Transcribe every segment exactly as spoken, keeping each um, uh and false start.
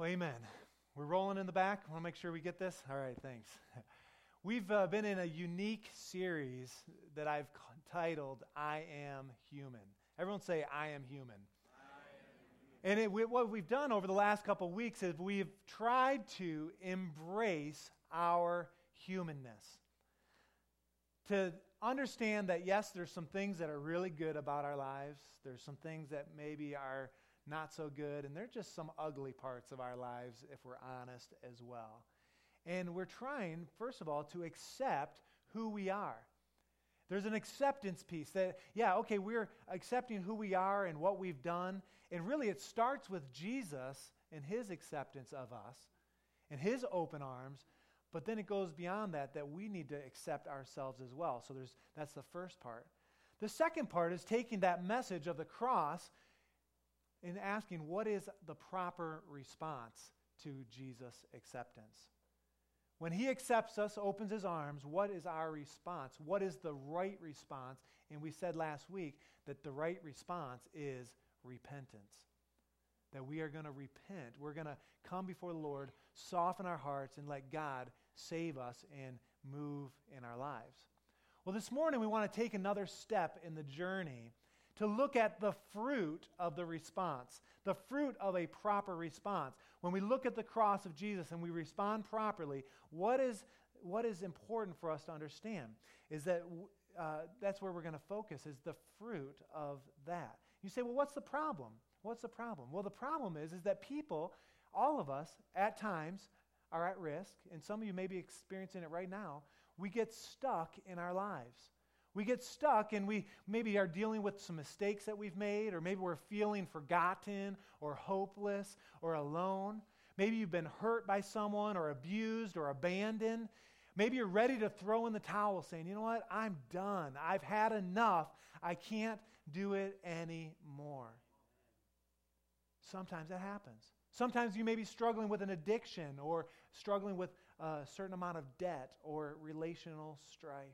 Well, amen. We're rolling in the back. Want to make sure we get this? All right, thanks. We've uh, been in a unique series that I've titled, I Am Human. Everyone say, I am human. I am human. And it, we, what we've done over the last couple of weeks is we've tried to embrace our humanness. To understand that, yes, there's some things that are really good about our lives. There's some things that maybe are not so good, and they're just some ugly parts of our lives if we're honest as well. And we're trying, first of all, to accept who we are. There's an acceptance piece that, yeah, okay, we're accepting who we are and what we've done. And really it starts with Jesus and his acceptance of us and his open arms. But then it goes beyond that, that we need to accept ourselves as well. So there's that's the first part. The second part is taking that message of the cross and asking what is the proper response to Jesus' acceptance. When he accepts us, opens his arms, what is our response? What is the right response? And we said last week that the right response is repentance. That we are going to repent. We're going to come before the Lord, soften our hearts, and let God save us and move in our lives. Well, this morning we want to take another step in the journey to look at the fruit of the response, the fruit of a proper response. When we look at the cross of Jesus and we respond properly, what is what is important for us to understand is that uh, that's where we're going to focus, is the fruit of that. You say, well, what's the problem? What's the problem? Well, the problem is, is that people, all of us, at times are at risk, and some of you may be experiencing it right now, we get stuck in our lives. We get stuck and we maybe are dealing with some mistakes that we've made, or maybe we're feeling forgotten or hopeless or alone. Maybe you've been hurt by someone or abused or abandoned. Maybe you're ready to throw in the towel saying, you know what, I'm done. I've had enough. I can't do it anymore. Sometimes that happens. Sometimes you may be struggling with an addiction or struggling with a certain amount of debt or relational strife.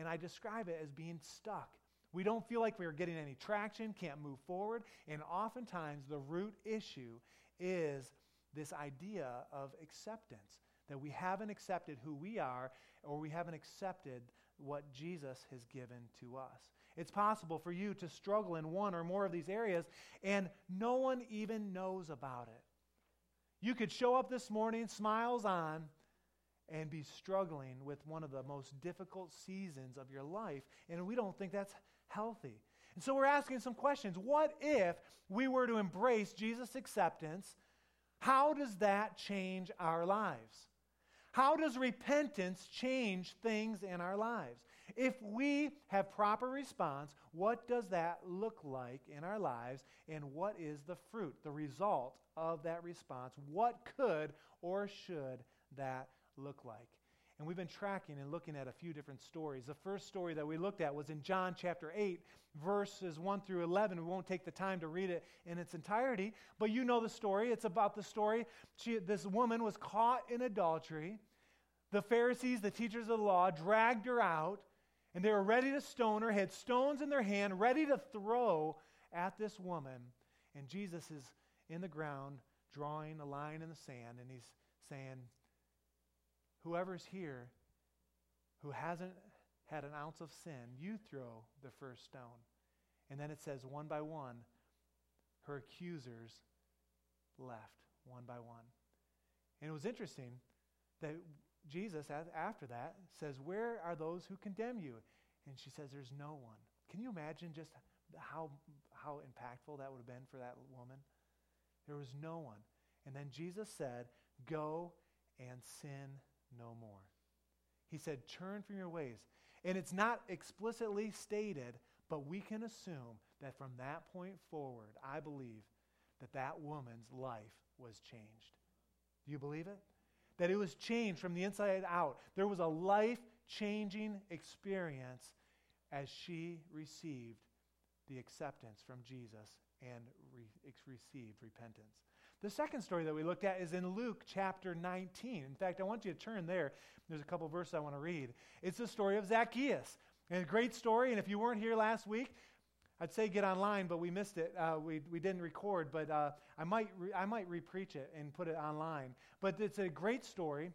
And I describe it as being stuck. We don't feel like we're getting any traction, can't move forward. And oftentimes the root issue is this idea of acceptance, that we haven't accepted who we are, or we haven't accepted what Jesus has given to us. It's possible for you to struggle in one or more of these areas, and no one even knows about it. You could show up this morning, smiles on, and be struggling with one of the most difficult seasons of your life. And we don't think that's healthy. And so we're asking some questions. What if we were to embrace Jesus' acceptance? How does that change our lives? How does repentance change things in our lives? If we have proper response, what does that look like in our lives? And what is the fruit, the result of that response? What could or should that look like? And we've been tracking and looking at a few different stories. The first story that we looked at was in John chapter eight, verses one through eleven. We won't take the time to read it in its entirety, but you know the story. It's about the story. She, this woman was caught in adultery. The Pharisees, the teachers of the law, dragged her out, and they were ready to stone her, had stones in their hand, ready to throw at this woman. And Jesus is in the ground, drawing a line in the sand, and he's saying, whoever's here who hasn't had an ounce of sin, you throw the first stone. And then it says one by one, her accusers left one by one. And it was interesting that Jesus, after that, says, where are those who condemn you? And she says, there's no one. Can you imagine just how, how impactful that would have been for that woman? There was no one. And then Jesus said, go and sin no more. He said, turn from your ways. And it's not explicitly stated, but we can assume that from that point forward, I believe that that woman's life was changed. Do you believe it? That it was changed from the inside out. There was a life-changing experience as she received the acceptance from Jesus and re- received repentance. The second story that we looked at is in Luke chapter nineteen. In fact, I want you to turn there. There's a couple of verses I want to read. It's the story of Zacchaeus. And a great story, and if you weren't here last week, I'd say get online, but we missed it. Uh, we we didn't record, but uh, I might re- I might repreach it and put it online. But it's a great story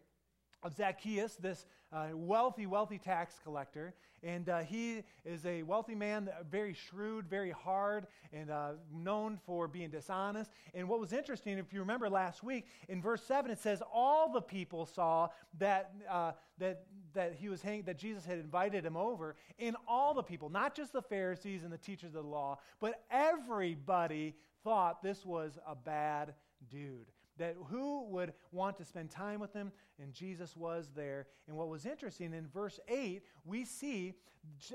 of Zacchaeus, this uh, wealthy, wealthy tax collector, and uh, he is a wealthy man, very shrewd, very hard, and uh, known for being dishonest. And what was interesting, if you remember last week, in verse seven, it says all the people saw that uh, that that he was hang- that Jesus had invited him over, and all the people, not just the Pharisees and the teachers of the law, but everybody thought this was a bad dude. That who would want to spend time with him? And Jesus was there. And what was interesting, in verse eight, we see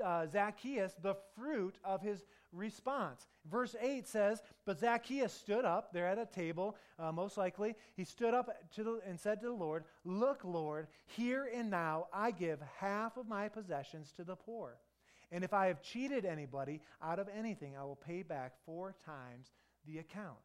uh, Zacchaeus, the fruit of his response. Verse eight says, but Zacchaeus stood up. They're at a table, uh, most likely. He stood up to the, and said to the Lord, look, Lord, here and now I give half of my possessions to the poor. And if I have cheated anybody out of anything, I will pay back four times the account.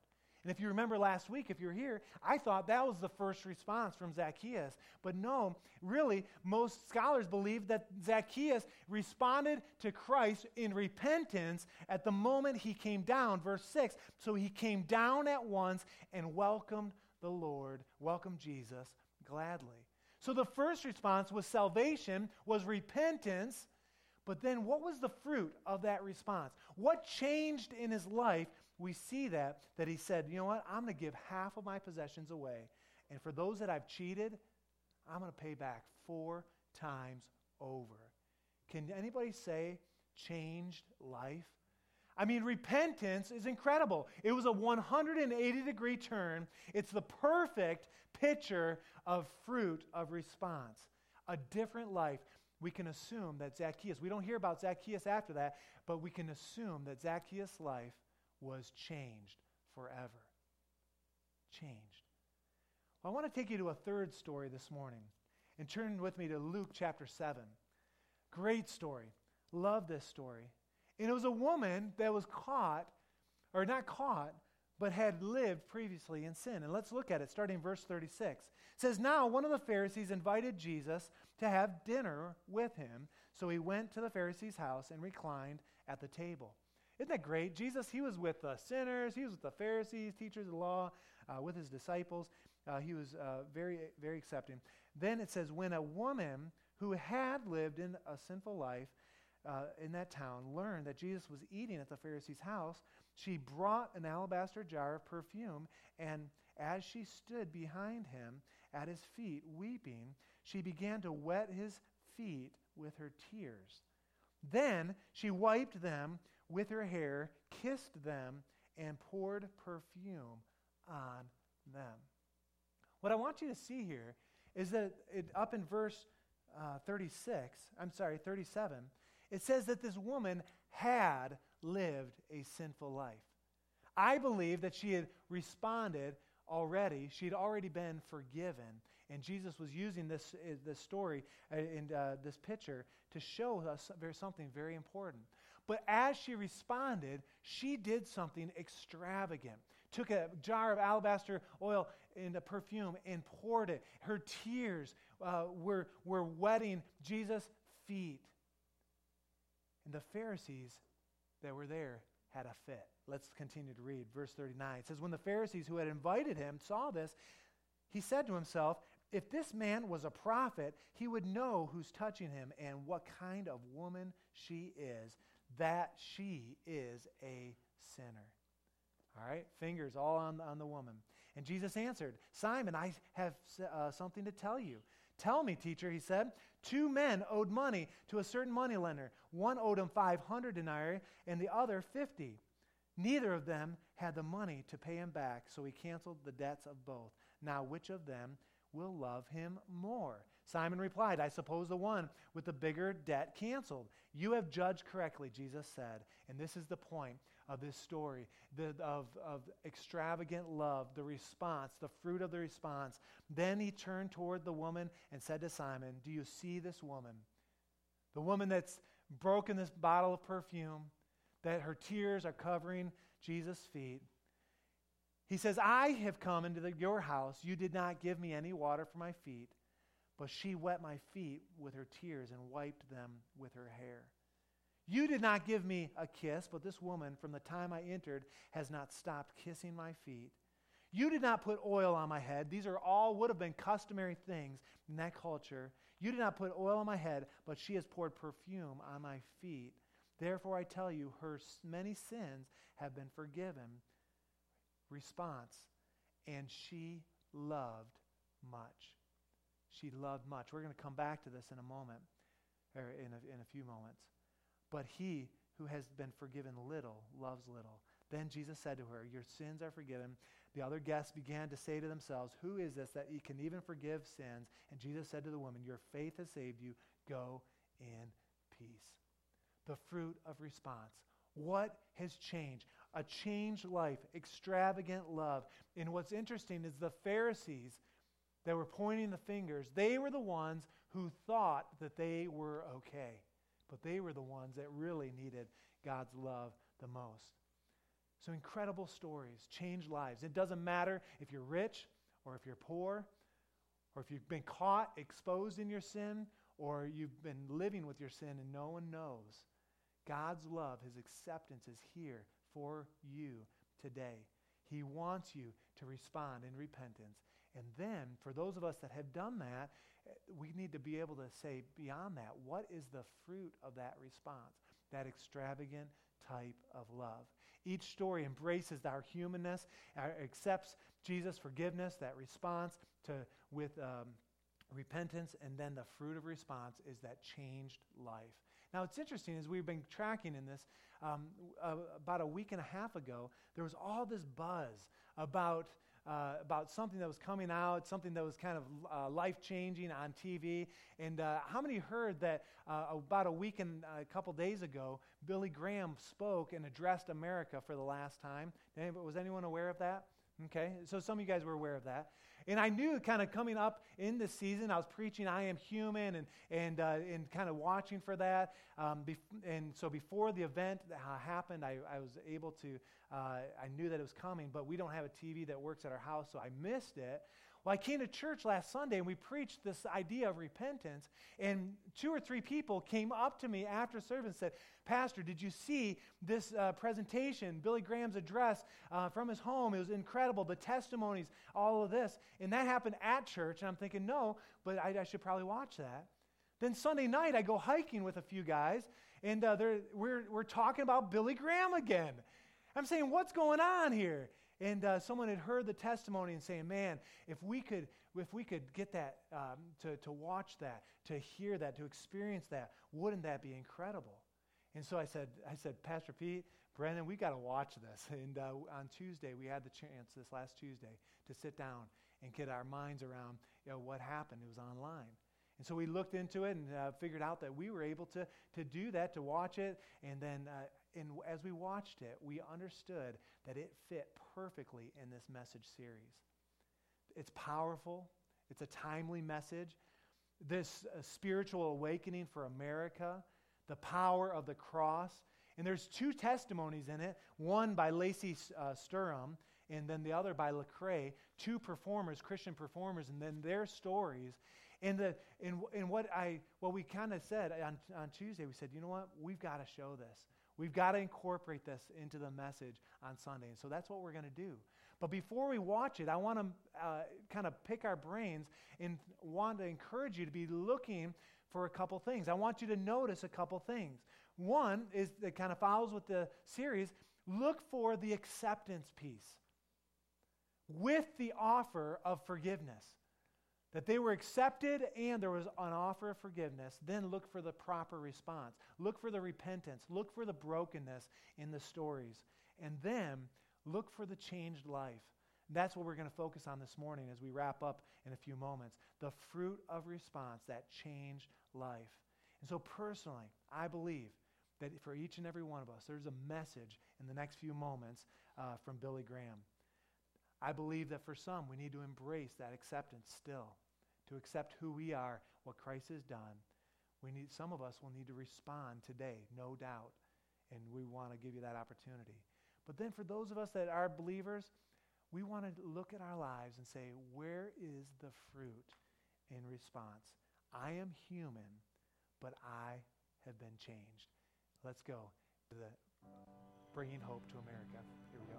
And if you remember last week, if you're here, I thought that was the first response from Zacchaeus. But no, really, most scholars believe that Zacchaeus responded to Christ in repentance at the moment he came down, verse six. So he came down at once and welcomed the Lord, welcomed Jesus gladly. So the first response was salvation, was repentance. But then what was the fruit of that response? What changed in his life? We see that, that he said, you know what, I'm going to give half of my possessions away. And for those that I've cheated, I'm going to pay back four times over. Can anybody say changed life? I mean, repentance is incredible. It was a one hundred eighty degree turn. It's the perfect picture of fruit of response. A different life. We can assume that Zacchaeus, we don't hear about Zacchaeus after that, but we can assume that Zacchaeus' life was changed forever. Changed. Well, I want to take you to a third story this morning. And turn with me to Luke chapter seven. Great story. Love this story. And it was a woman that was caught, or not caught, but had lived previously in sin. And let's look at it, starting in verse thirty-six. It says, now one of the Pharisees invited Jesus to have dinner with him. So he went to the Pharisee's house and reclined at the table. Isn't that great? Jesus, he was with the sinners. He was with the Pharisees, teachers of the law, uh, with his disciples. Uh, he was uh, very, very accepting. Then it says, when a woman who had lived in a sinful life uh, in that town learned that Jesus was eating at the Pharisee's house, she brought an alabaster jar of perfume, and as she stood behind him at his feet weeping, she began to wet his feet with her tears. Then she wiped them with her hair, kissed them, and poured perfume on them. What I want you to see here is that it, up in verse uh, thirty-six, I'm sorry, thirty-seven, it says that this woman had lived a sinful life. I believe that she had responded already. She'd already been forgiven. And Jesus was using this, uh, this story uh, and uh, this picture to show us something very important. But as she responded, she did something extravagant. Took a jar of alabaster oil and a perfume and poured it. Her tears uh, were, were wetting Jesus' feet. And the Pharisees that were there had a fit. Let's continue to read. Verse thirty-nine. It says, when the Pharisees who had invited him saw this, he said to himself, if this man was a prophet, he would know who's touching him and what kind of woman she is, that she is a sinner. All right, fingers all on, on the woman. And Jesus answered, Simon, I have uh, something to tell you. Tell me, teacher, he said. Two men owed money to a certain moneylender. One owed him five hundred denarii and the other fifty. Neither of them had the money to pay him back, so he canceled the debts of both. Now which of them will love him more? Simon replied, I suppose the one with the bigger debt canceled. You have judged correctly, Jesus said. And this is the point of this story, the, of, of extravagant love, the response, the fruit of the response. Then he turned toward the woman and said to Simon, do you see this woman? The woman that's broken this bottle of perfume, that her tears are covering Jesus' feet. He says, I have come into the, your house. You did not give me any water for my feet. But she wet my feet with her tears and wiped them with her hair. You did not give me a kiss, but this woman from the time I entered has not stopped kissing my feet. You did not put oil on my head. These are all would have been customary things in that culture. You did not put oil on my head, but she has poured perfume on my feet. Therefore, I tell you, her many sins have been forgiven. Response, and she loved much. She loved much. We're going to come back to this in a moment, or in a, in a few moments. But he who has been forgiven little loves little. Then Jesus said to her, your sins are forgiven. The other guests began to say to themselves, who is this that he can even forgive sins? And Jesus said to the woman, your faith has saved you. Go in peace. The fruit of response. What has changed? A changed life, extravagant love. And what's interesting is the Pharisees that were pointing the fingers, they were the ones who thought that they were okay. But they were the ones that really needed God's love the most. So incredible stories change lives. It doesn't matter if you're rich or if you're poor or if you've been caught, exposed in your sin, or you've been living with your sin and no one knows. God's love, his acceptance is here for you today. He wants you to respond in repentance. And then for those of us that have done that, we need to be able to say beyond that, what is the fruit of that response? That extravagant type of love. Each story embraces our humanness, our, accepts Jesus' forgiveness, that response to with um, repentance, and then the fruit of response is that changed life. Now, it's interesting, as we've been tracking in this, um, uh, about a week and a half ago, there was all this buzz about Uh, about something that was coming out, something that was kind of uh, life-changing on T V. And uh, how many heard that uh, about a week and a couple days ago, Billy Graham spoke and addressed America for the last time? Anybody, was anyone aware of that? Okay, so some of you guys were aware of that. And I knew kind of coming up in this season, I was preaching I Am Human and and uh, and kind of watching for that. Um, bef- and so before the event uh, happened, I, I was able to, uh, I knew that it was coming, but we don't have a T V that works at our house, so I missed it. Well, I came to church last Sunday and we preached this idea of repentance, and two or three people came up to me after service and said, Pastor, did you see this uh, presentation, Billy Graham's address uh, from his home? It was incredible, the testimonies, all of this. And that happened at church, and I'm thinking, no, but I, I should probably watch that. Then Sunday night, I go hiking with a few guys, and uh, we're, we're talking about Billy Graham again. I'm saying, what's going on here? And uh, someone had heard the testimony and saying, man, if we could if we could get that, um, to, to watch that, to hear that, to experience that, wouldn't that be incredible? And so I said, I said, Pastor Pete, Brendan, we got to watch this. And uh, on Tuesday, we had the chance this last Tuesday to sit down and get our minds around, you know, what happened. It was online. And so we looked into it and uh, figured out that we were able to, to do that, to watch it. And then uh, and as we watched it, we understood that it fit perfectly in this message series. It's powerful. It's a timely message. This uh, spiritual awakening for America, the power of the cross. And there's two testimonies in it, one by Lacey uh, Sturm and then the other by Lecrae, two performers, Christian performers, and then their stories. And the and, and what I what we kind of said on, on Tuesday, we said, you know what, we've got to show this. We've got to incorporate this into the message on Sunday. And so that's what we're going to do. But before we watch it, I want to uh, kind of pick our brains and want to encourage you to be looking for a couple things. I want you to notice a couple things. One is that kind of follows with the series, look for the acceptance piece with the offer of forgiveness. That they were accepted and there was an offer of forgiveness, then look for the proper response. Look for the repentance. Look for the brokenness in the stories. And then look for the changed life. That's what we're going to focus on this morning as we wrap up in a few moments. The fruit of response, that changed life. And so personally, I believe that for each and every one of us, there's a message in the next few moments uh, from Billy Graham. I believe that for some, we need to embrace that acceptance still. To accept who we are, what Christ has done. We need, some of us will need to respond today, no doubt, and we want to give you that opportunity. But then for those of us that are believers, we want to look at our lives and say, where is the fruit in response? I am human, but I have been changed. Let's go to the Bringing Hope to America. Here we go.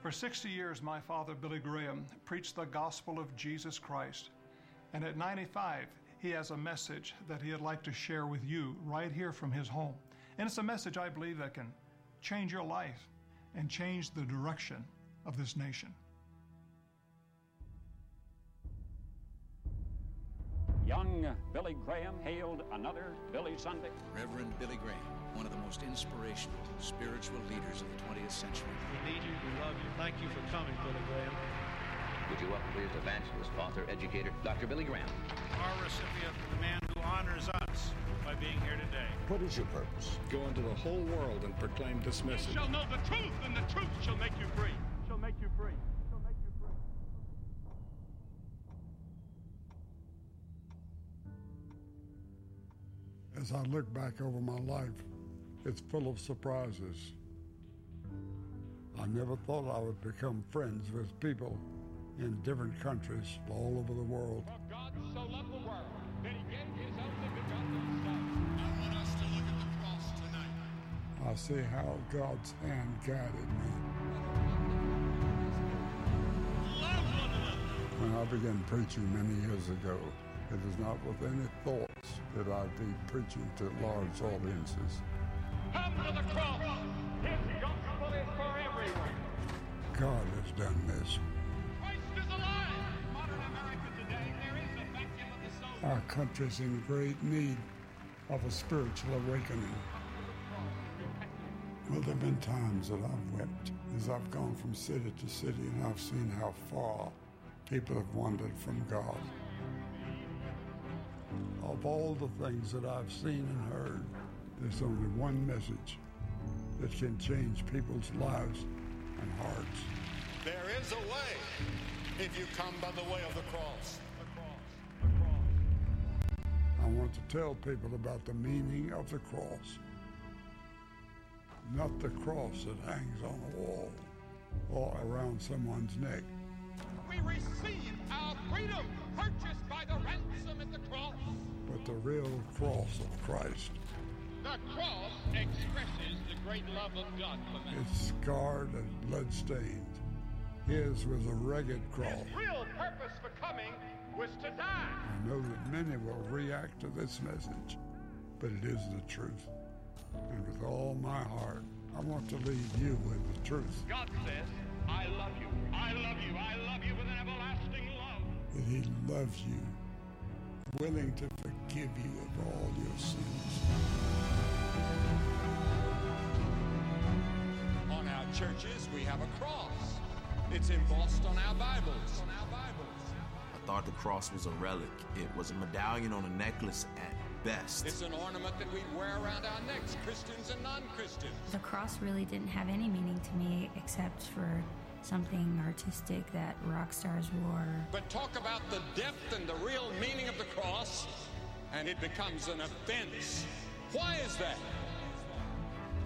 For sixty years, my father, Billy Graham, preached the gospel of Jesus Christ. And at ninety-five, he has a message that he'd like to share with you right here from his home. And it's a message I believe that can change your life and change the direction of this nation. Young Billy Graham hailed another Billy Sunday. Reverend Billy Graham, one of the most inspirational spiritual leaders of the twentieth century. We need you, we love you. Thank you for coming, Billy Graham. Would you welcome his evangelist, author, educator, Doctor Billy Graham? Our recipient, the man who honors us by being here today. What is your purpose? Go into the whole world and proclaim this message. You shall know the truth, and the truth shall make you free. Shall make you free. As I look back over my life, it's full of surprises. I never thought I would become friends with people in different countries all over the world. For God so loved the world that he gave his only begotten Son. I want us to look at the cross tonight. I see how God's hand guided me. Love one another. When I began preaching many years ago, it was not with any thought that I'd be preaching to large audiences. Come to the cross! His gospel is for everyone! God has done this. Christ is alive! In modern America today, there is a vacuum of the soul. Our country's in great need of a spiritual awakening. Well, there have been times that I've wept as I've gone from city to city, and I've seen how far people have wandered from God. Of all the things that I've seen and heard, there's only one message that can change people's lives and hearts. There is a way if you come by the way of the cross. The cross, the cross. I want to tell people about the meaning of the cross, not the cross that hangs on a wall or around someone's neck. We receive our freedom purchased by the ransom at the cross. But the real cross of Christ. The cross expresses the great love of God for man. It's scarred and bloodstained. His was a rugged cross. His real purpose for coming was to die. I know that many will react to this message, but it is the truth. And with all my heart, I want to leave you with the truth. God says, I love you, I love you, I love you with an everlasting love. That he loves you, willing to forgive you of all your sins. On our churches, we have a cross. It's embossed on our Bibles. On our Bibles. I thought the cross was a relic. It was a medallion on a necklace at best. It's an ornament that we wear around our necks, Christians and non-Christians. The cross really didn't have any meaning to me except for something artistic that rock stars wore. But talk about the depth and the real meaning of the cross, and it becomes an offense. Why is that?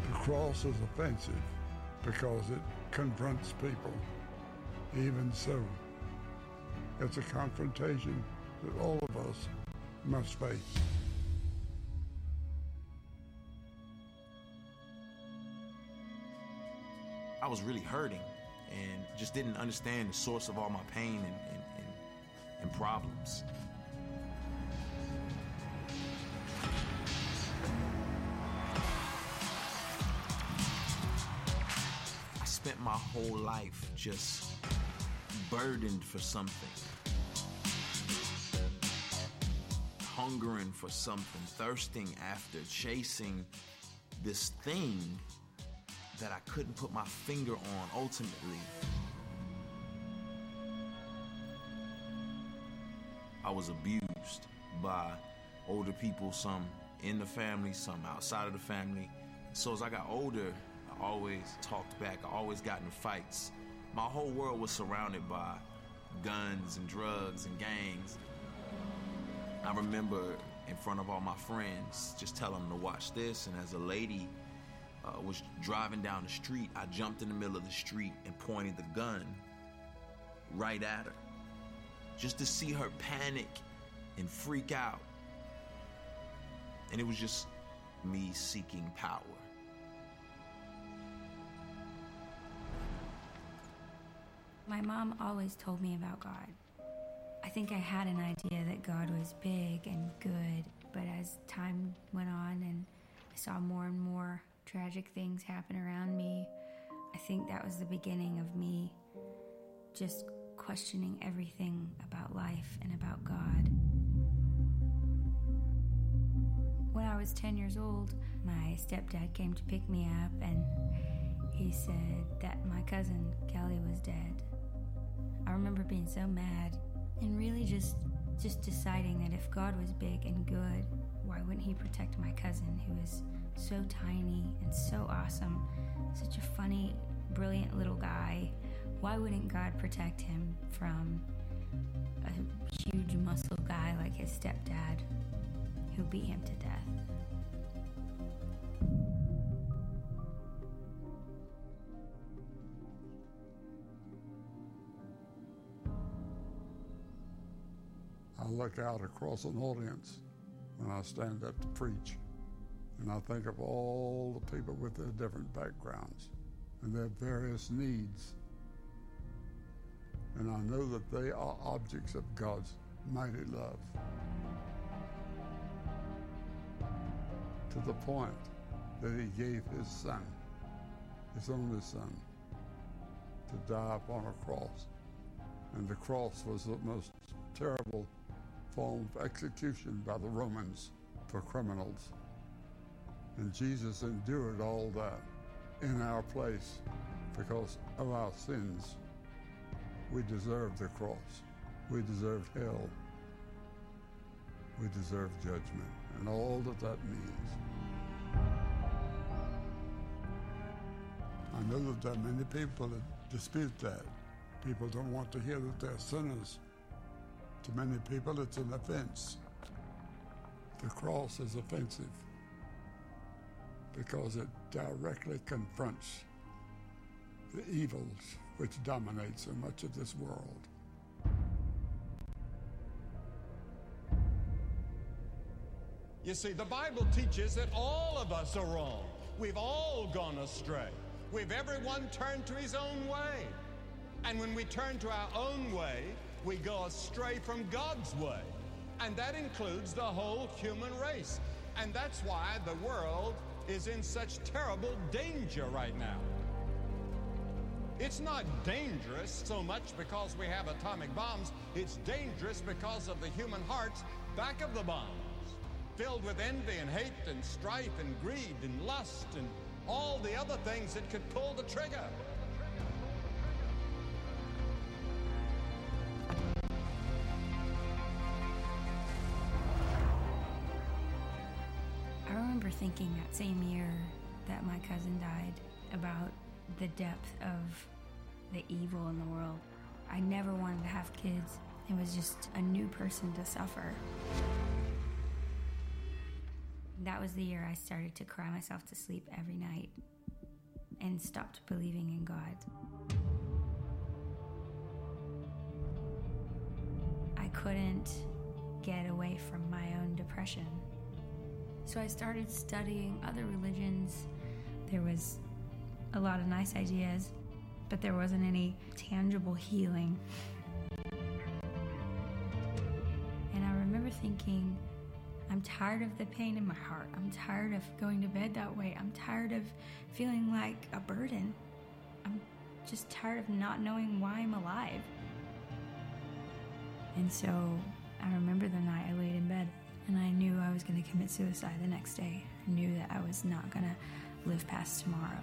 The cross is offensive because it confronts people. Even so, it's a confrontation that all of us must face. I was really hurting and just didn't understand the source of all my pain and, and, and, and problems. I spent my whole life just burdened for something, hungering for something, thirsting after, chasing this thing that I couldn't put my finger on ultimately. I was abused by older people, some in the family, some outside of the family. So as I got older, I always talked back, I always got in fights. My whole world was surrounded by guns and drugs and gangs. I remember in front of all my friends, just telling them to watch this, and as a lady, Uh, was driving down the street, I jumped in the middle of the street and pointed the gun right at her, just to see her panic and freak out. And it was just me seeking power. My mom always told me about God. I think I had an idea that God was big and good, but as time went on and I saw more and more tragic things happen around me, I think that was the beginning of me just questioning everything about life and about God. When I was ten years old, my stepdad came to pick me up, and he said that my cousin, Kelly, was dead. I remember being so mad and really just, just deciding that if God was big and good, why wouldn't he protect my cousin, who was so tiny and so awesome, such a funny, brilliant little guy? Why wouldn't God protect him from a huge muscle guy like his stepdad who beat him to death? I look out across an audience when I stand up to preach, and I think of all the people with their different backgrounds and their various needs. And I know that they are objects of God's mighty love. To the point that he gave his son, his only son, to die upon a cross. And the cross was the most terrible form of execution by the Romans for criminals. And Jesus endured all that in our place because of our sins. We deserve the cross. We deserve hell. We deserve judgment and all that that means. I know that there are many people that dispute that. People don't want to hear that they're sinners. To many people, it's an offense. The cross is offensive because it directly confronts the evils which dominate so much of this world. You see, the Bible teaches that all of us are wrong. We've all gone astray. We've everyone turned to his own way. And when we turn to our own way, we go astray from God's way. And that includes the whole human race. And that's why the world is in such terrible danger right now. It's not dangerous so much because we have atomic bombs. It's dangerous because of the human hearts back of the bombs, filled with envy and hate and strife and greed and lust and all the other things that could pull the trigger. I remember thinking that same year that my cousin died about the depth of the evil in the world. I never wanted to have kids. It was just a new person to suffer. That was the year I started to cry myself to sleep every night and stopped believing in God. I couldn't get away from my own depression. So I started studying other religions. There was a lot of nice ideas, but there wasn't any tangible healing. And I remember thinking, I'm tired of the pain in my heart. I'm tired of going to bed that way. I'm tired of feeling like a burden. I'm just tired of not knowing why I'm alive. And so I remember the night I laid in bed and I knew I was going to commit suicide the next day. I knew that I was not going to live past tomorrow.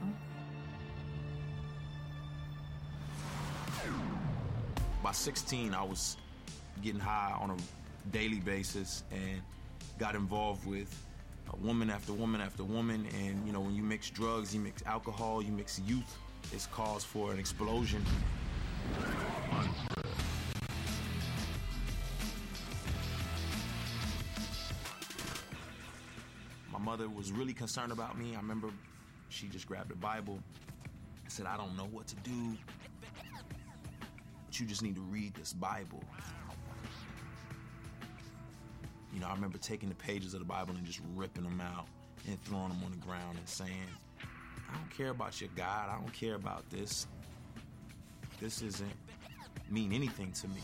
By sixteen, I was getting high on a daily basis and got involved with woman after woman after woman. And, you know, when you mix drugs, you mix alcohol, you mix youth, it's cause for an explosion. My mother was really concerned about me. I remember she just grabbed the Bible and said, I don't know what to do. You just need to read this Bible. You know, I remember taking the pages of the Bible and just ripping them out and throwing them on the ground and saying, I don't care about your God. I don't care about this. This isn't mean anything to me.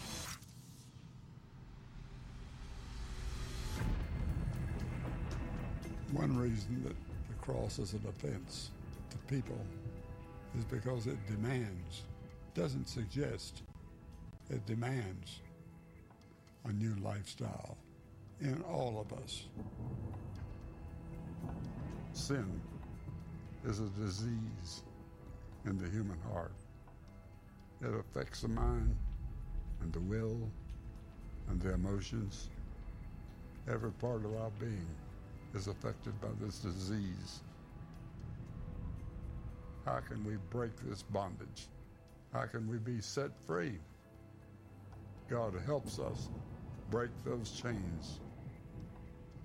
One reason that the cross is an offense to people is because it demands, doesn't suggest, it demands a new lifestyle in all of us. Sin is a disease in the human heart. It affects the mind and the will and the emotions. Every part of our being is affected by this disease. How can we break this bondage? How can we be set free? God helps us break those chains.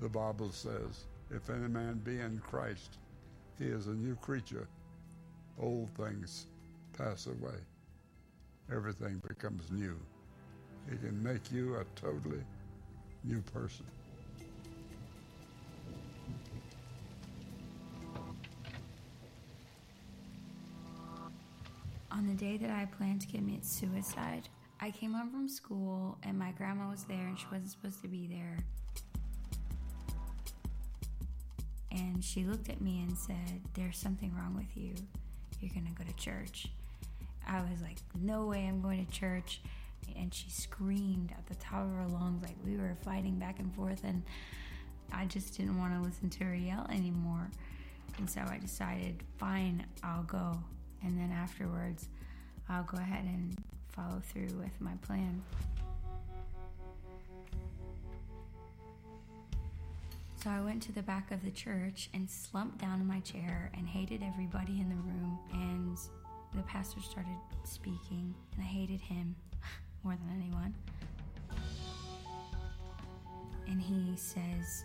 The Bible says, if any man be in Christ, he is a new creature. Old things pass away. Everything becomes new. It can make you a totally new person. On the day that I planned to commit suicide, I came home from school and my grandma was there and she wasn't supposed to be there. And she looked at me and said, there's something wrong with you. You're gonna go to church. I was like, no way I'm going to church. And she screamed at the top of her lungs, like we were fighting back and forth, and I just didn't want to listen to her yell anymore. And so I decided, fine, I'll go. And then afterwards, I'll go ahead and follow through with my plan. So I went to the back of the church and slumped down in my chair and hated everybody in the room. And the pastor started speaking, and I hated him more than anyone. And he says,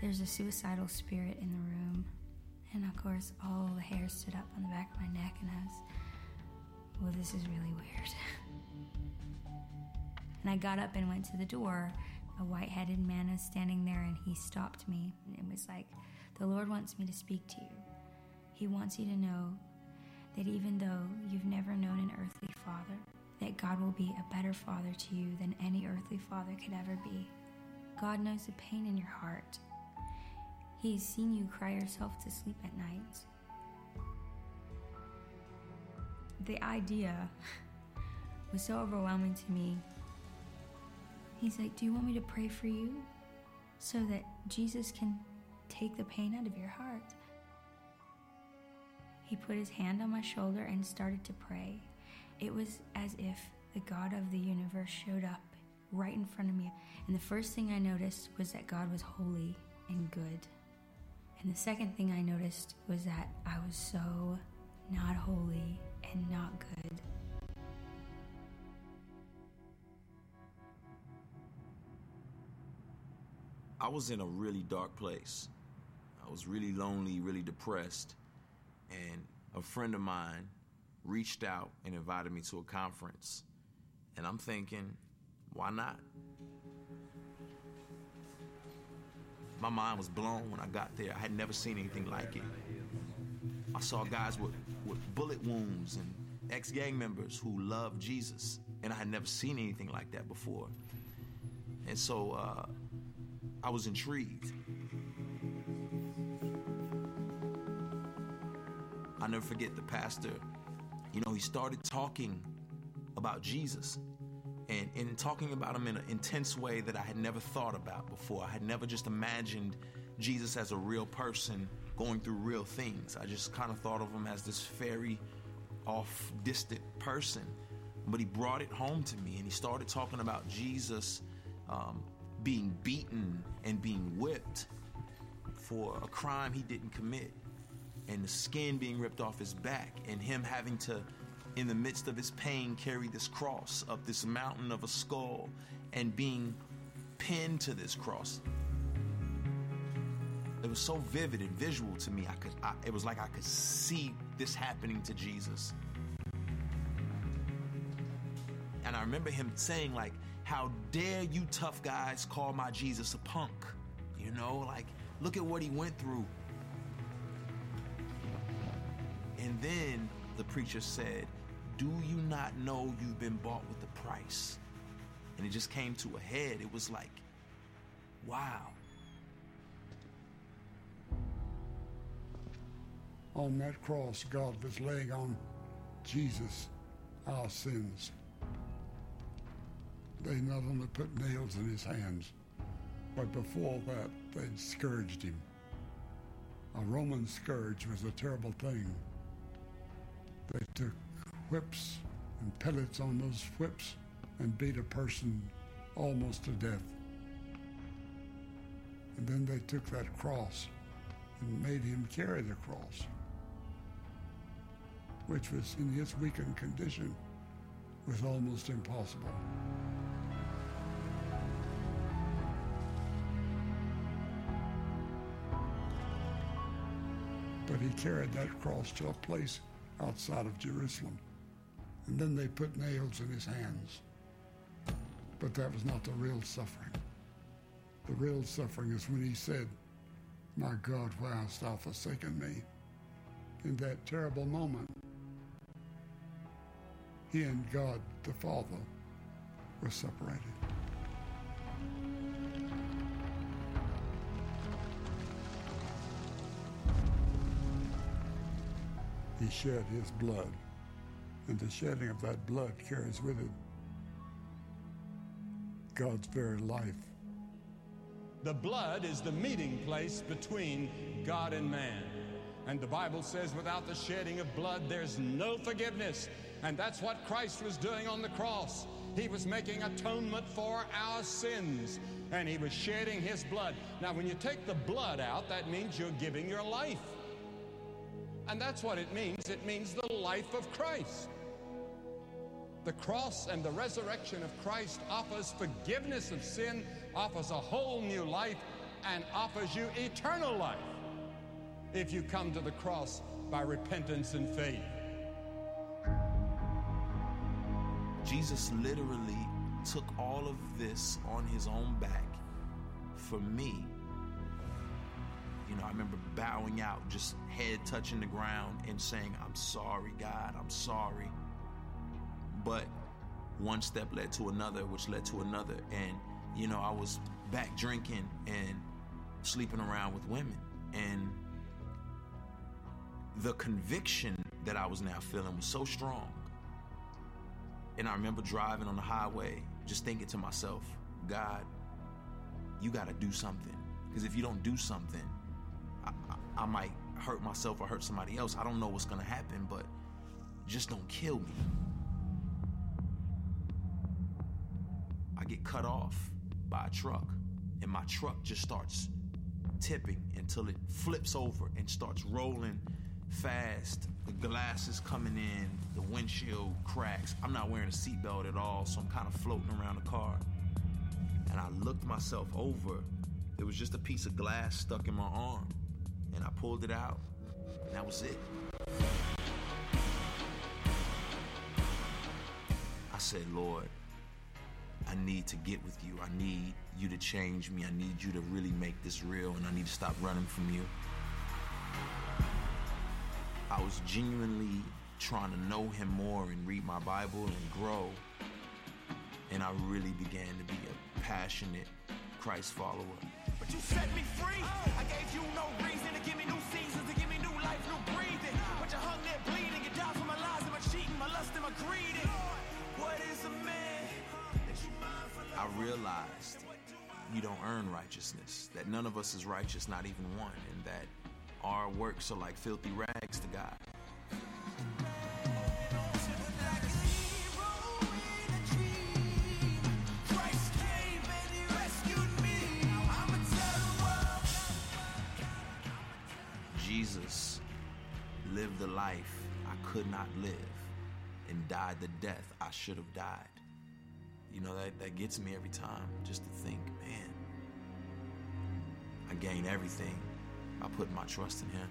there's a suicidal spirit in the room. And of course, all the hair stood up on the back of my neck, and I was, well, this is really weird. And I got up and went to the door. A white-headed man was standing there, and he stopped me and was like, the Lord wants me to speak to you. He wants you to know that even though you've never known an earthly father, that God will be a better father to you than any earthly father could ever be. God knows the pain in your heart. He's seen you cry yourself to sleep at night. The idea was so overwhelming to me. He's like, do you want me to pray for you so that Jesus can take the pain out of your heart? He put his hand on my shoulder and started to pray. It was as if the God of the universe showed up right in front of me. And the first thing I noticed was that God was holy and good. And the second thing I noticed was that I was so not holy and not good. I was in a really dark place. I was really lonely, really depressed. And a friend of mine reached out and invited me to a conference. And I'm thinking, why not? My mind was blown when I got there. I had never seen anything like it. I saw guys with, with bullet wounds and ex-gang members who loved Jesus, and I had never seen anything like that before. And so uh, I was intrigued. I'll never forget the pastor. You know, he started talking about Jesus. And in talking about him in an intense way that I had never thought about before. I had never just imagined Jesus as a real person going through real things. I just kind of thought of him as this fairy, off, distant person. But he brought it home to me, and he started talking about Jesus um, being beaten and being whipped for a crime he didn't commit, and the skin being ripped off his back, and him having to, in the midst of his pain, carried this cross up this mountain of a skull and being pinned to this cross. It was so vivid and visual to me. I could, I, it was like I could see this happening to Jesus. And I remember him saying, like, How dare you tough guys call my Jesus a punk? You know, like, look at what he went through. And then the preacher said, do you not know you've been bought with a price? And it just came to a head. It was like, wow. On that cross, God was laying on Jesus our sins. They not only put nails in his hands, but before that, they scourged him. A Roman scourge was a terrible thing. They took whips and pellets on those whips and beat a person almost to death. And then they took that cross and made him carry the cross, which was, in his weakened condition, was almost impossible. But he carried that cross to a place outside of Jerusalem, and then they put nails in his hands. But that was not the real suffering. The real suffering is when he said, my God, why hast thou forsaken me? In that terrible moment, he and God, the Father, were separated. He shed his blood, and the shedding of that blood carries with it God's very life. The blood is the meeting place between God and man. And the Bible says, without the shedding of blood, there's no forgiveness. And that's what Christ was doing on the cross. He was making atonement for our sins, and he was shedding his blood. Now, when you take the blood out, that means you're giving your life. And that's what it means. It means the life of Christ. The cross and the resurrection of Christ offers forgiveness of sin, offers a whole new life, and offers you eternal life if you come to the cross by repentance and faith. Jesus literally took all of this on his own back for me. You know, I remember bowing out, just head touching the ground and saying, I'm sorry, God, I'm sorry. But one step led to another, which led to another. And, you know, I was back drinking and sleeping around with women. And the conviction that I was now feeling was so strong. And I remember driving on the highway, just thinking to myself, God, you got to do something. Because if you don't do something, I, I, I might hurt myself or hurt somebody else. I don't know what's going to happen, but just don't kill me. I get cut off by a truck, and my truck just starts tipping until it flips over and starts rolling fast. The glass is coming in, the windshield cracks. I'm not wearing a seatbelt at all, so I'm kind of floating around the car. And I looked myself over. There was just a piece of glass stuck in my arm. And I pulled it out, and that was it. I said, Lord, I need to get with you. I need you to change me. I need you to really make this real, and I need to stop running from you. I was genuinely trying to know him more and read my Bible and grow. And I really began to be a passionate Christ follower. But you set me free. I gave you no reason to give me new seasons, to give me new life, new breathing. But you hung there bleeding. You died for my lies and my cheating, my lust and my greed. What is a man that you mind for love? I realized you don't earn righteousness, that none of us is righteous, not even one, and that our works are like filthy rags to God. Jesus lived the life I could not live and died the death I should have died. You know, that, that gets me every time, just to think, man, I gain everything. I put my trust in him.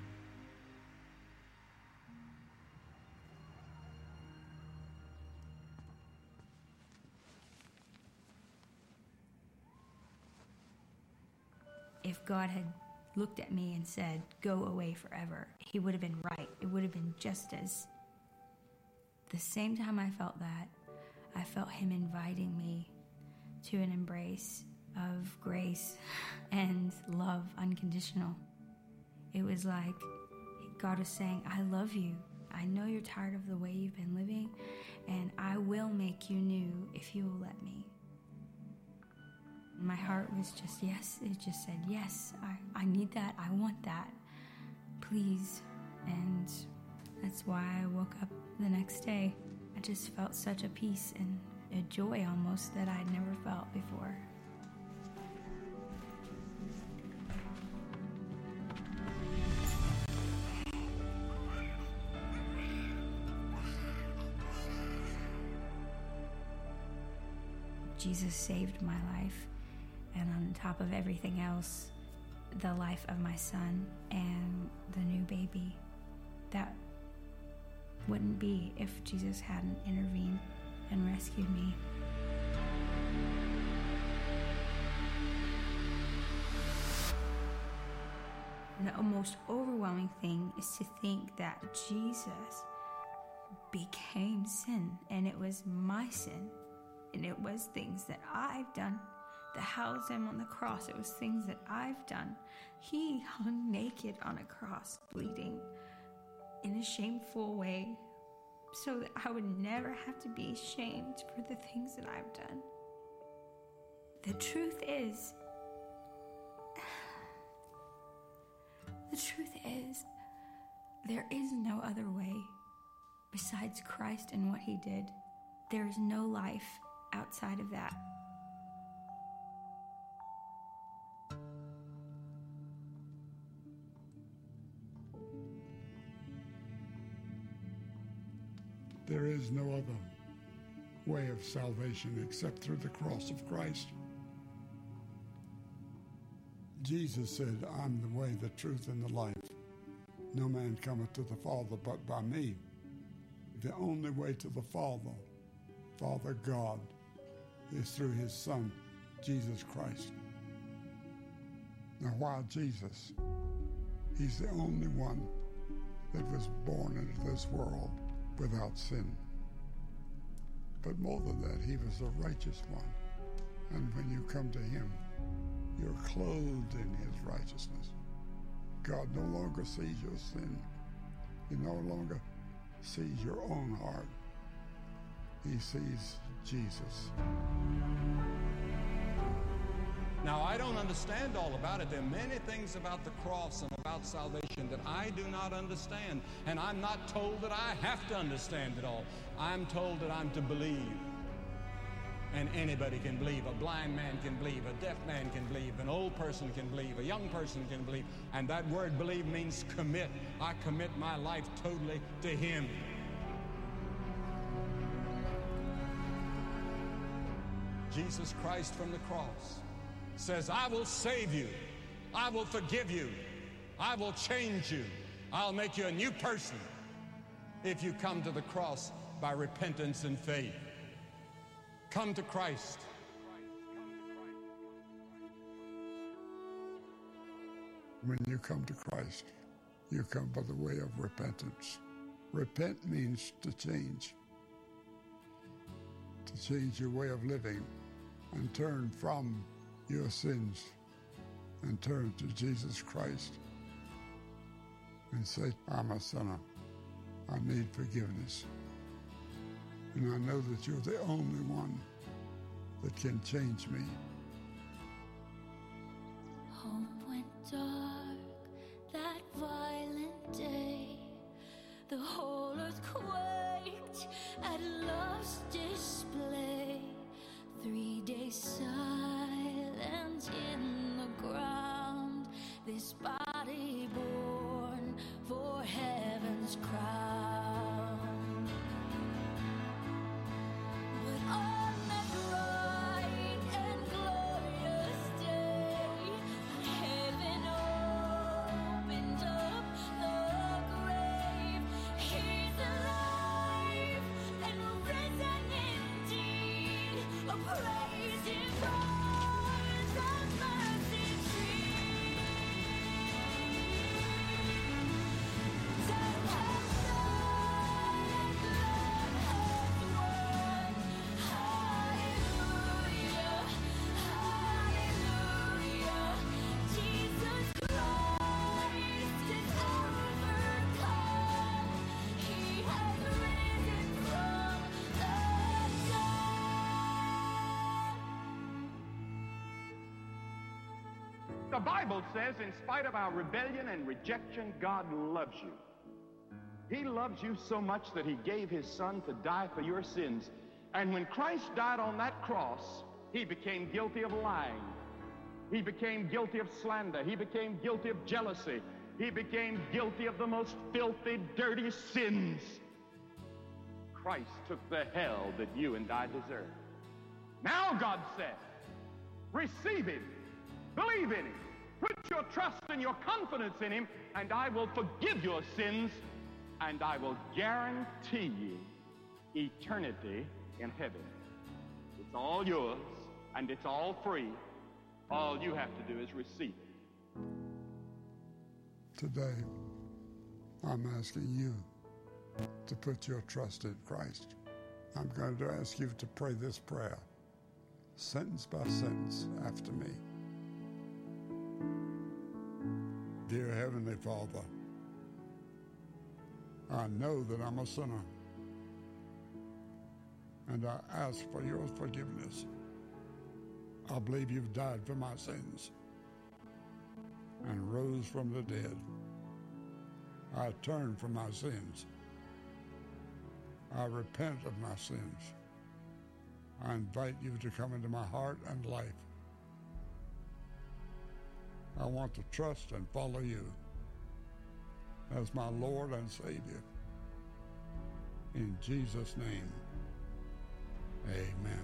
if God had looked at me and said, go away forever, he would have been right. It would have been just as... The same time I felt that, I felt him inviting me to an embrace of grace and love unconditional. It was like God was saying, I love you. I know you're tired of the way you've been living, and I will make you new if you will let me. My heart was just yes. It just said, yes, I, I need that. I want that. Please. And that's why I woke up the next day. I just felt such a peace and a joy almost that I'd never felt before. Jesus saved my life, and on top of everything else, the life of my son and the new baby. That wouldn't be if Jesus hadn't intervened and rescued me. The most overwhelming thing is to think that Jesus became sin, and it was my sin. And it was things that I've done that housed him on the cross. It was things that I've done. He hung naked on a cross, bleeding in a shameful way, so that I would never have to be ashamed for the things that I've done. The truth is, the truth is, there is no other way besides Christ and what he did. There is no life outside of that. There is no other way of salvation except through the cross of Christ. Jesus said, I'm the way, the truth, and the life. No man cometh to the Father but by me. The only way to the Father, Father God, is through his Son, Jesus Christ. Now why Jesus? He's the only one that was born into this world without sin. But more than that, he was the righteous one. And when you come to him, you're clothed in his righteousness. God no longer sees your sin. He no longer sees your own heart. He sees Jesus. Now, I don't understand all about it. There are many things about the cross and about salvation that I do not understand, and I'm not told that I have to understand it all. I'm told that I'm to believe, and anybody can believe. A blind man can believe, a deaf man can believe, an old person can believe, a young person can believe, and that word believe means commit. I commit my life totally to him. Jesus Christ from the cross says, I will save you, I will forgive you, I will change you, I'll make you a new person if you come to the cross by repentance and faith. Come to Christ. When you come to Christ, you come by the way of repentance. Repent means to change, to change your way of living, and turn from your sins and turn to Jesus Christ and say, I'm a sinner. I need forgiveness. And I know that you're the only one that can change me. Home went dark that violent day. The whole earth quaked at love's display. Three days silent in the ground, this body born for heaven's crown. But on that bright and glorious day, heaven opened up the grave. He's alive and risen indeed. Oh, praise him for the mercy tree. The Bible says, in spite of our rebellion and rejection, God loves you. He loves you so much that he gave his son to die for your sins. And when Christ died on that cross, he became guilty of lying. He became guilty of slander. He became guilty of jealousy. He became guilty of the most filthy, dirty sins. Christ took the hell that you and I deserve. Now, God says, receive him, believe in him, put your trust and your confidence in him, and I will forgive your sins, and I will guarantee you eternity in heaven. It's all yours, and it's all free. All you have to do is receive it. Today, I'm asking you to put your trust in Christ. I'm going to ask you to pray this prayer, sentence by sentence, after me. Dear Heavenly Father, I know that I'm a sinner, and I ask for your forgiveness. I believe you've died for my sins and rose from the dead. I turn from my sins. I repent of my sins. I invite you to come into my heart and life. I want to trust and follow you as my Lord and Savior. In Jesus' name, amen.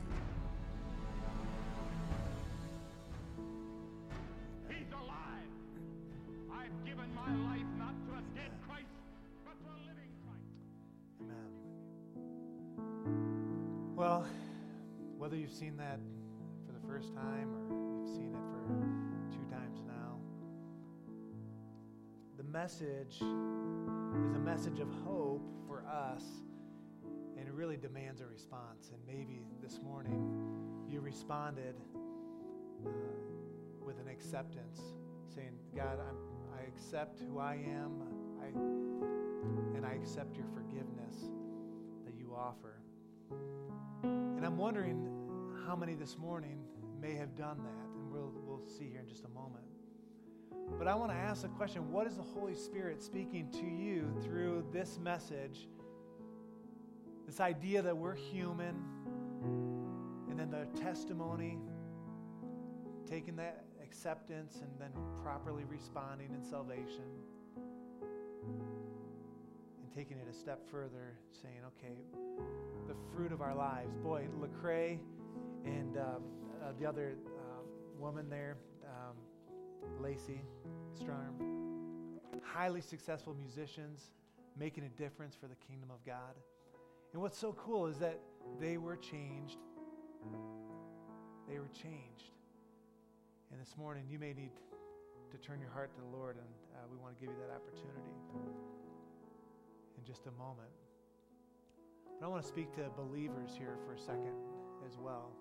He's alive. I've given my life not to a dead Christ, but to a living Christ. Amen. Well, whether you've seen that for the first time or you've seen it for two times now, the message is a message of hope for us, and it really demands a response. And maybe this morning you responded uh, with an acceptance, saying, God, I'm, I accept who I am, I, and I accept your forgiveness that you offer. And I'm wondering how many this morning may have done that, and we'll, we'll see here in just a moment. But I want to ask the question, what is the Holy Spirit speaking to you through this message, this idea that we're human, and then the testimony, taking that acceptance and then properly responding in salvation, and taking it a step further, saying, okay, the fruit of our lives. Boy, Lecrae and uh, uh, the other uh, woman there, um, Lacey Sturm, highly successful musicians, making a difference for the kingdom of God. And what's so cool is that they were changed. They were changed. And this morning, you may need to turn your heart to the Lord, and uh, we want to give you that opportunity in just a moment. But I want to speak to believers here for a second as well,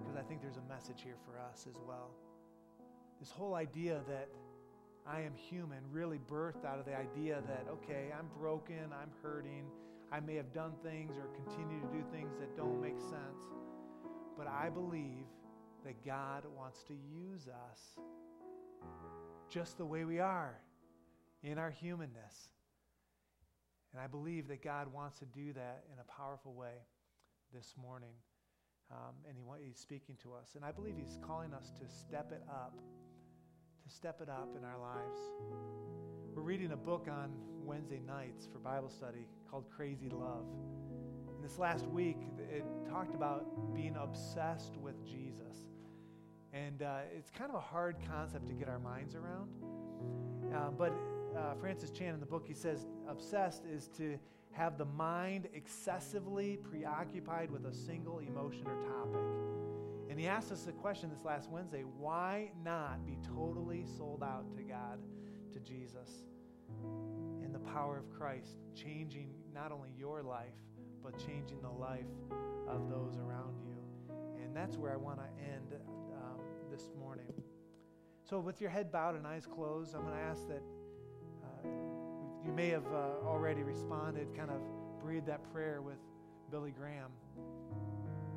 because I think there's a message here for us as well. This whole idea that I am human really birthed out of the idea that, okay, I'm broken, I'm hurting, I may have done things or continue to do things that don't make sense, but I believe that God wants to use us just the way we are in our humanness. And I believe that God wants to do that in a powerful way this morning. Um, and he, he's speaking to us. And I believe he's calling us to step it up, to step it up in our lives. We're reading a book on Wednesday nights for Bible study called Crazy Love. And this last week, it talked about being obsessed with Jesus. And uh, it's kind of a hard concept to get our minds around. Uh, but uh, Francis Chan in the book, he says, obsessed is to have the mind excessively preoccupied with a single emotion or topic. And he asked us the question this last Wednesday, why not be totally sold out to God, to Jesus, and the power of Christ changing not only your life, but changing the life of those around you? And that's where I want to end um, this morning. So with your head bowed and eyes closed, I'm going to ask that uh, you may have uh, already responded, kind of breathed that prayer with Billy Graham.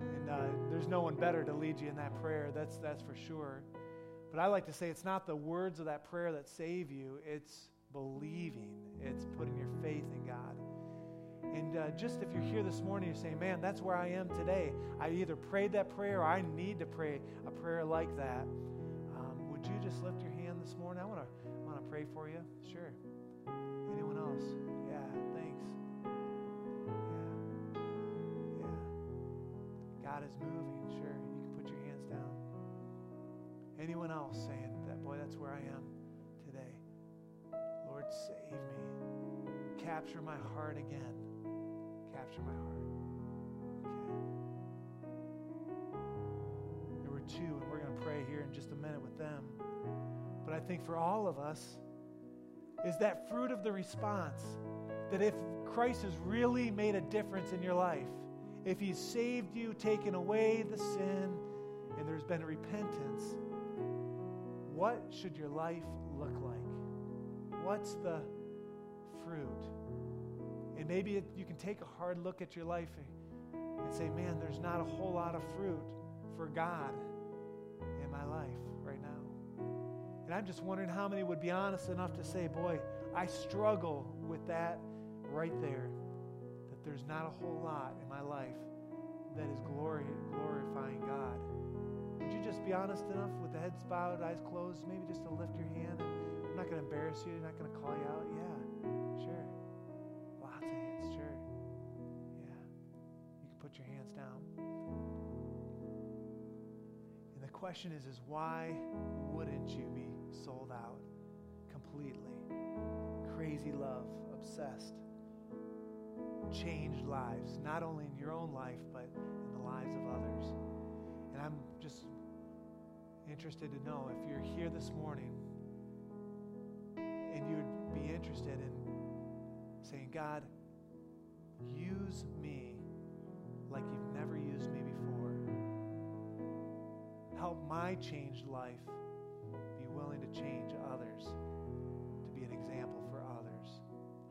And uh, there's no one better to lead you in that prayer, that's that's for sure. But I like to say it's not the words of that prayer that save you. It's believing. It's putting your faith in God. And uh, just if you're here this morning, you're saying, man, that's where I am today. I either prayed that prayer or I need to pray a prayer like that. Um, would you just lift your hand this morning? I want to want to pray for you. Sure. Anyone else? Yeah, thanks. Yeah. Yeah. God is moving. Sure. You can put your hands down. Anyone else saying that, boy, that's where I am today. Lord, save me. Capture my heart again. Capture my heart. Okay. There were two, and we're going to pray here in just a minute with them. But I think for all of us is that fruit of the response, that if Christ has really made a difference in your life, if he's saved you, taken away the sin, and there's been repentance, what should your life look like? What's the fruit? And maybe it, you can take a hard look at your life and, and say, man, there's not a whole lot of fruit for God in my life right now. And I'm just wondering how many would be honest enough to say, boy, I struggle with that right there, that there's not a whole lot in my life that is glory, glorifying God. Would you just be honest enough, with the heads bowed, eyes closed, maybe just to lift your hand? I'm not going to embarrass you. I'm not going to call you out. Yeah, sure. Lots of hands, sure. Yeah. You can put your hands down. And the question is, is why wouldn't you be sold out completely? Crazy love, obsessed. Changed lives, not only in your own life, but in the lives of others. And I'm just interested to know if you're here this morning and you'd be interested in saying, God, use me like you've never used me before. Help my changed life be willing to change others, to be an example for others.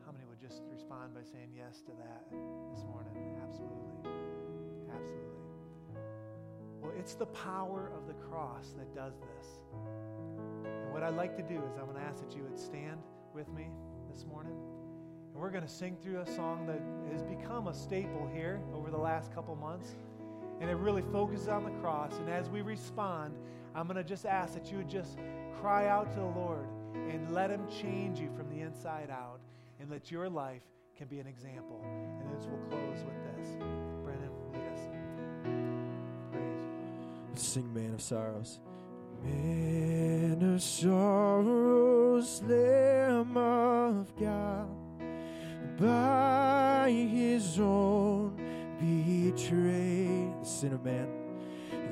How many would just respond by saying yes to that this morning? Absolutely. Absolutely. Well, it's the power of the cross that does this. And what I'd like to do is I'm going to ask that you would stand with me this morning. And we're going to sing through a song that has become a staple here over the last couple months. And it really focuses on the cross. And as we respond, I'm going to just ask that you would just cry out to the Lord and let him change you from the inside out, and that your life can be an example. And this will close with this. Brennan, lead us. Praise. Let's sing, Man of Sorrows. Man of sorrows, Lamb of God, by his own betrayed. The sin of man.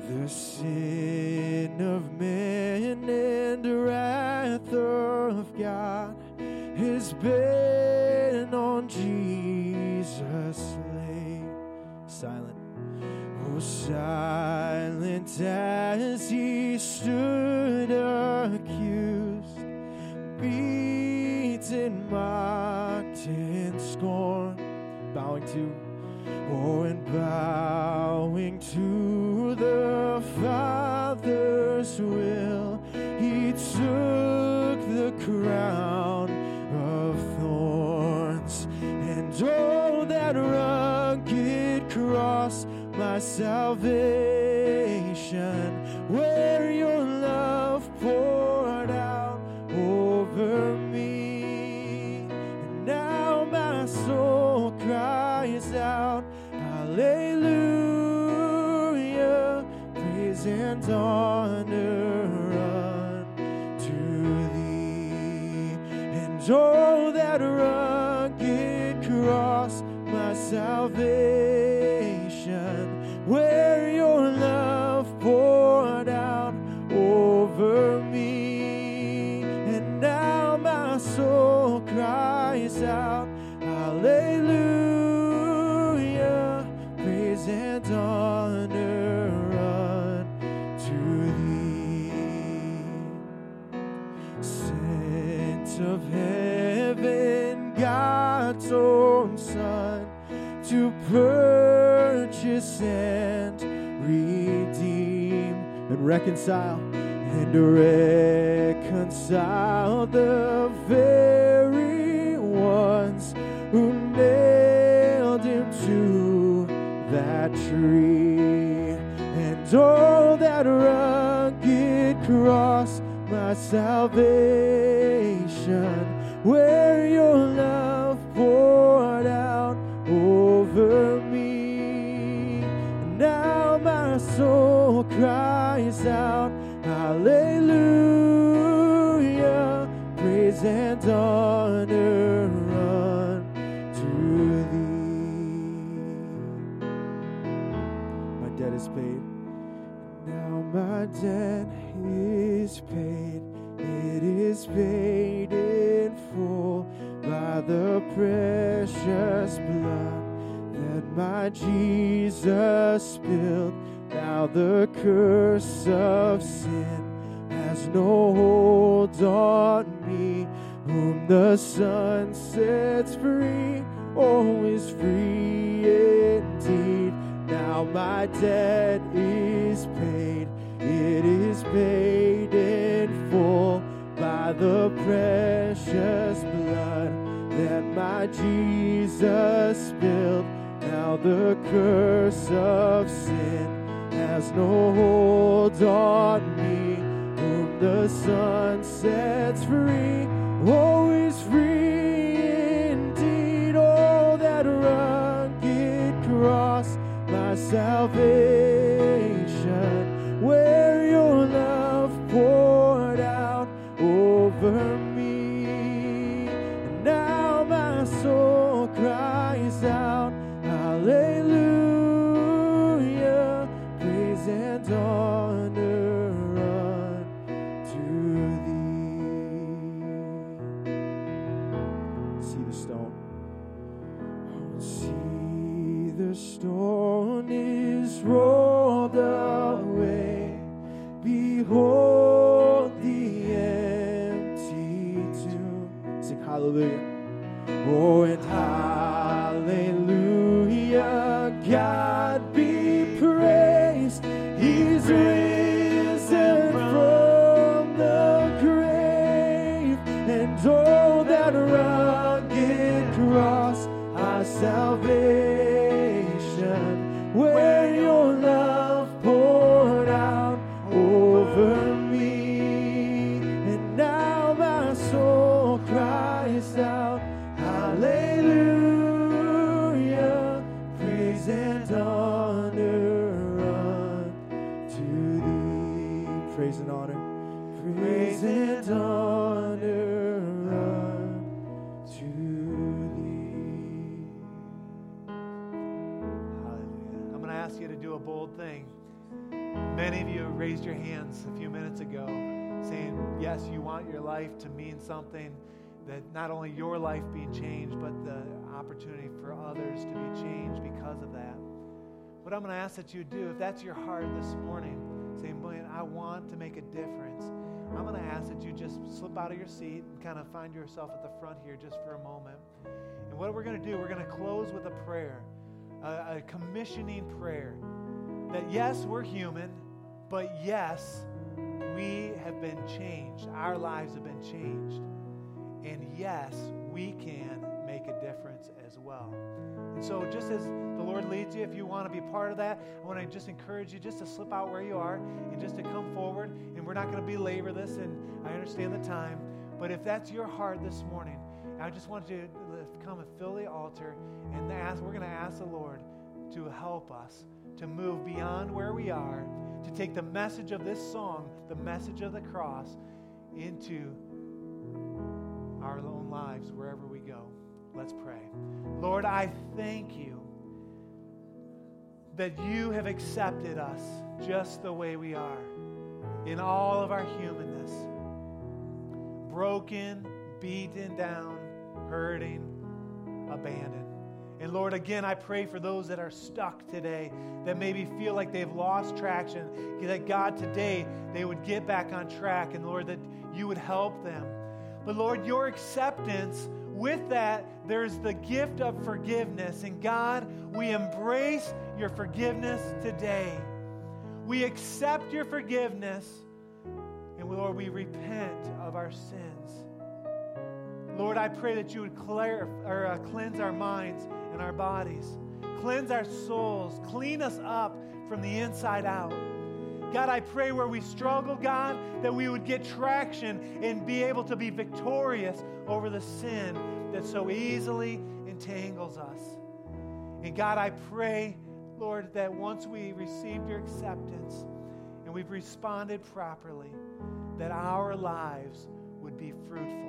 The sin of man and the wrath of God has been on Jesus laid. Silent. Oh, silent as he stood accused, beaten, mocked, and scorned. Bowing to, oh, and bowing to the Father's will, he took the crown of thorns, and oh, that rugged cross, my salvation, where your love poured out over me. And now my soul cries out, hallelujah, praise and honor. Oh, that rugged cross, my salvation, where your love poured out over me. And now my soul cries out, hallelujah, praise and honor unto thee. Sent of heaven, God's own Son, to purchase and redeem and reconcile and reconcile the very ones who nailed him to that tree. And oh, that rugged cross, my salvation, where your love poured out over me. And now my soul cries out, hallelujah, praise and honor unto thee. My debt is paid. Now my debt is paid. It is paid in full by the precious blood that my Jesus spilled. Now the curse of sin has no hold on me. Whom the Son sets free, oh, is free indeed. Now my debt is paid. It is paid in full by the precious blood that my Jesus spilled. Now the curse of sin has no hold on me. Whom the Son sets free, oh, is free indeed. Oh, that rugged cross, my salvation, where your love poured out over me. And now my soul cries out, hallelujah, and honor unto thee. See the stone. Oh, see the stone is rolled away. Behold the empty tomb. Sing hallelujah. Oh, and hallelujah, God be praised. He's risen from the grave, and oh, that rugged cross, our salvation, where your love poured out over me. And now my soul cries out, hallelujah, praise and honor. Praise and honor, praise and honor unto thee. Hallelujah. I'm going to ask you to do a bold thing. Many of you raised your hands a few minutes ago saying, yes, you want your life to mean something, that not only your life be changed, but the opportunity for others to be changed because of that. What I'm going to ask that you do, if that's your heart this morning, saying, man, I want to make a difference, I'm going to ask that you just slip out of your seat and kind of find yourself at the front here just for a moment. And what we're going to do, we're going to close with a prayer, a, a commissioning prayer, that yes, we're human, but yes, we have been changed. Our lives have been changed. And yes, we can make a difference as well. And so just as the Lord leads you, if you want to be part of that, I want to just encourage you just to slip out where you are and just to come forward. And we're not going to belabor this, and I understand the time, but if that's your heart this morning, I just want you to come and fill the altar, and ask, we're going to ask the Lord to help us to move beyond where we are, to take the message of this song, the message of the cross, into our own lives wherever we go. Let's pray. Lord, I thank you that you have accepted us just the way we are, in all of our humanness, broken, beaten down, hurting, abandoned. And Lord, again, I pray for those that are stuck today, that maybe feel like they've lost traction, that God, today they would get back on track, and Lord, that you would help them. But Lord, your acceptance, with that, there's the gift of forgiveness. And God, we embrace your forgiveness today. We accept your forgiveness And Lord, we repent of our sins. Lord, I pray that you would clar- or, uh, cleanse our minds and our bodies. Cleanse our souls. Clean us up from the inside out. God, I pray where we struggle, God, that we would get traction and be able to be victorious over the sin that so easily entangles us. And God, I pray, Lord, that once we received your acceptance and we've responded properly, that our lives would be fruitful.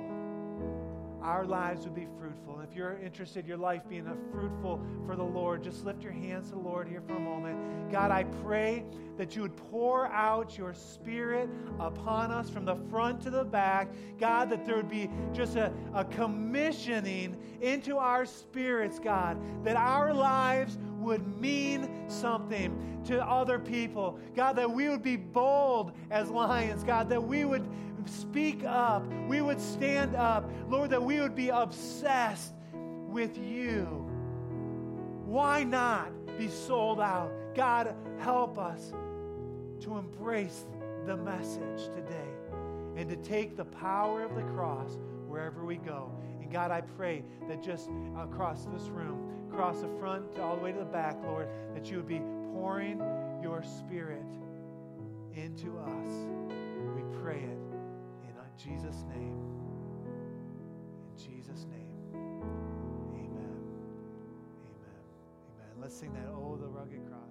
Our lives would be fruitful. And if you're interested in your life being fruitful for the Lord, just lift your hands to the Lord here for a moment. God, I pray that you would pour out your Spirit upon us from the front to the back. God, that there would be just a, a commissioning into our spirits, God, that our lives would mean something to other people. God, that we would be bold as lions. God, that we would speak up. We would stand up. Lord, that we would be obsessed with you. Why not be sold out? God, help us to embrace the message today and to take the power of the cross wherever we go. And God, I pray that just across this room, across the front, all the way to the back, Lord, that you would be pouring your Spirit into us. We pray it. Jesus' name. In Jesus' name. Amen. Amen. Amen. Let's sing that, Oh, the Rugged Cross.